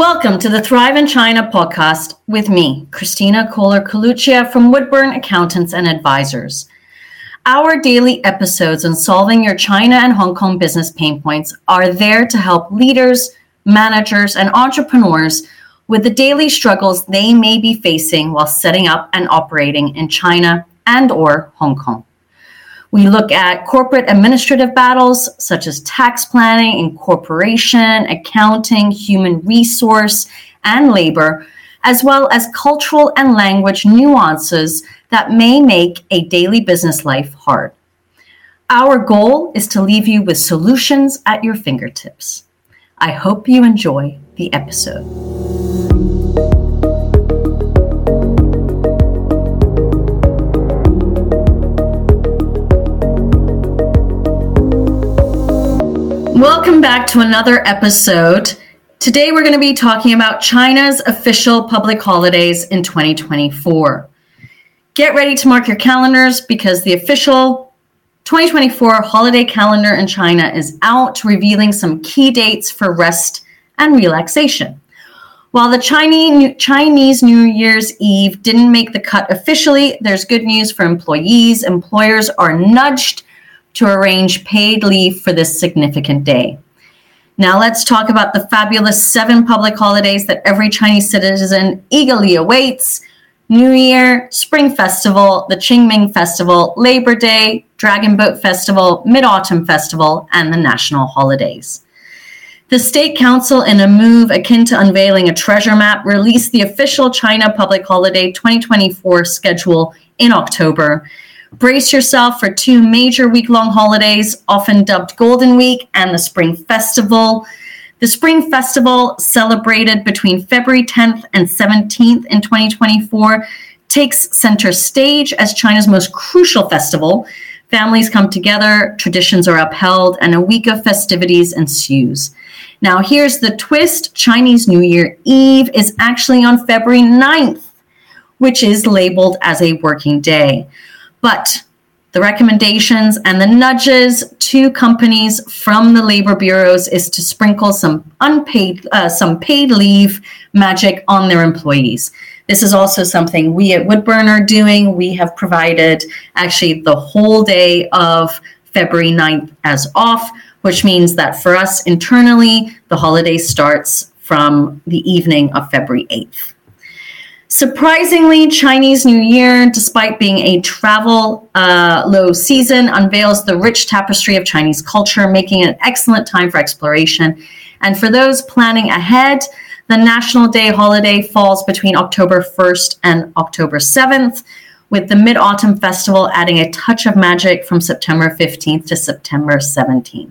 Welcome to the Thrive in China podcast with me, Kristina Koehler-Coluccia from Woodburn Accountants and Advisors. Our daily episodes on solving your China and Hong Kong business pain points are there to help leaders, managers, and entrepreneurs with the daily struggles they may be facing while setting up and operating in China and/or Hong Kong. We look at corporate administrative battles such as tax planning, incorporation, accounting, human resource, and labor, as well as cultural and language nuances that may make a daily business life hard. Our goal is to leave you with solutions at your fingertips. I hope you enjoy the episode. Welcome back to another episode. Today we're going to be talking about China's official public holidays in 2024. Get ready to mark your calendars because the official 2024 holiday calendar in China is out, revealing some key dates for rest and relaxation. While the Chinese New Year's Eve didn't make the cut officially, there's good news for employees. Employers are nudged to arrange paid leave for this significant day. Now let's talk about the fabulous 7 public holidays that every Chinese citizen eagerly awaits: New Year, Spring Festival, the Qingming Festival, Labor Day, Dragon Boat Festival, Mid-Autumn Festival, and the national holidays. The State Council, in a move akin to unveiling a treasure map, released the official China Public Holiday 2024 schedule in October. Brace yourself for 2 major week-long holidays, often dubbed Golden Week and the Spring Festival. The Spring Festival, celebrated between February 10th and 17th in 2024, takes center stage as China's most crucial festival. Families come together, traditions are upheld, and a week of festivities ensues. Now, here's the twist. Chinese New Year Eve is actually on February 9th, which is labeled as a working day. But the recommendations and the nudges to companies from the labor bureaus is to sprinkle some paid leave magic on their employees. This is also something we at Woodburn are doing. We have provided actually the whole day of February 9th as off, which means that for us internally, the holiday starts from the evening of February 8th. Surprisingly, Chinese New Year, despite being a travel low season, unveils the rich tapestry of Chinese culture, making it an excellent time for exploration. And for those planning ahead, the National Day holiday falls between October 1st and October 7th, with the Mid-Autumn Festival adding a touch of magic from September 15th to September 17th.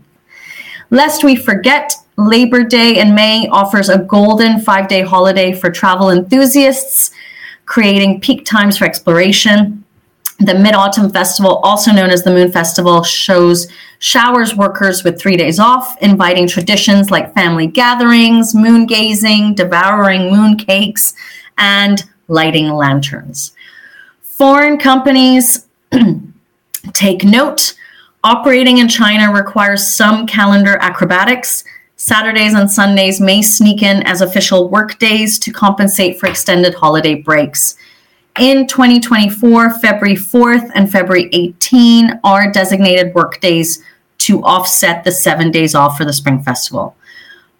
Lest we forget, Labor Day in May offers a golden 5-day holiday for travel enthusiasts, creating peak times for exploration. The Mid-Autumn Festival, also known as the Moon Festival, showers workers with 3 days off, inviting traditions like family gatherings, moon gazing, devouring moon cakes, and lighting lanterns. Foreign companies take note. Operating in China requires some calendar acrobatics. Saturdays and Sundays may sneak in as official work days to compensate for extended holiday breaks. In 2024, February 4th and February 18 are designated work days to offset the 7 days off for the Spring Festival.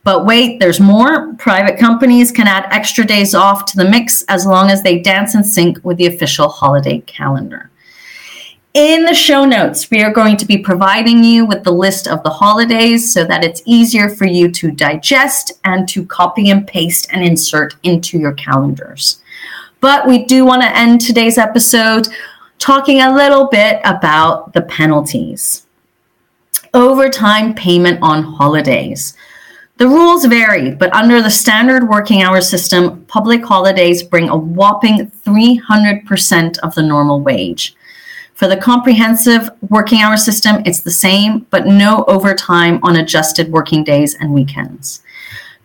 But wait, there's more. Private companies can add extra days off to the mix as long as they dance in sync with the official holiday calendar. In the show notes, we are going to be providing you with the list of the holidays so that it's easier for you to digest and to copy and paste and insert into your calendars. But we do want to end today's episode talking a little bit about the penalties. Overtime payment on holidays. The rules vary, but under the standard working hour system, public holidays bring a whopping 300% of the normal wage. For the comprehensive working hour system, it's the same, but no overtime on adjusted working days and weekends.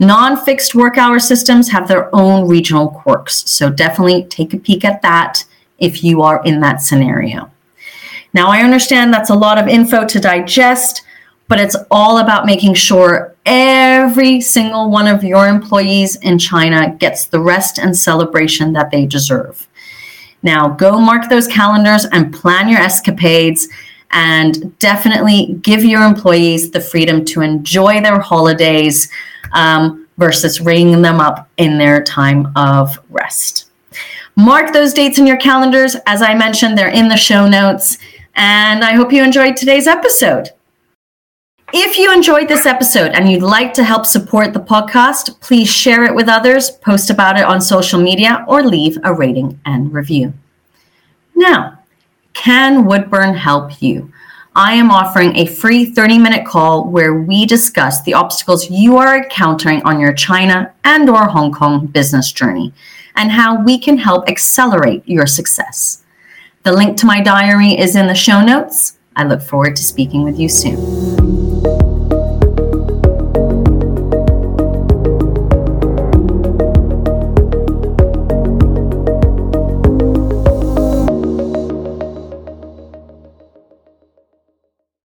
Non-fixed work hour systems have their own regional quirks, so definitely take a peek at that if you are in that scenario. Now, I understand that's a lot of info to digest, but it's all about making sure every single one of your employees in China gets the rest and celebration that they deserve. Now go mark those calendars and plan your escapades, and definitely give your employees the freedom to enjoy their holidays versus ringing them up in their time of rest. Mark those dates in your calendars. As I mentioned, they're in the show notes. And I hope you enjoyed today's episode. If you enjoyed this episode and you'd like to help support the podcast, please share it with others, post about it on social media, or leave a rating and review. Now, can Woodburn help you? I am offering a free 30-minute call where we discuss the obstacles you are encountering on your China and or Hong Kong business journey, and how we can help accelerate your success. The link to my diary is in the show notes. I look forward to speaking with you soon.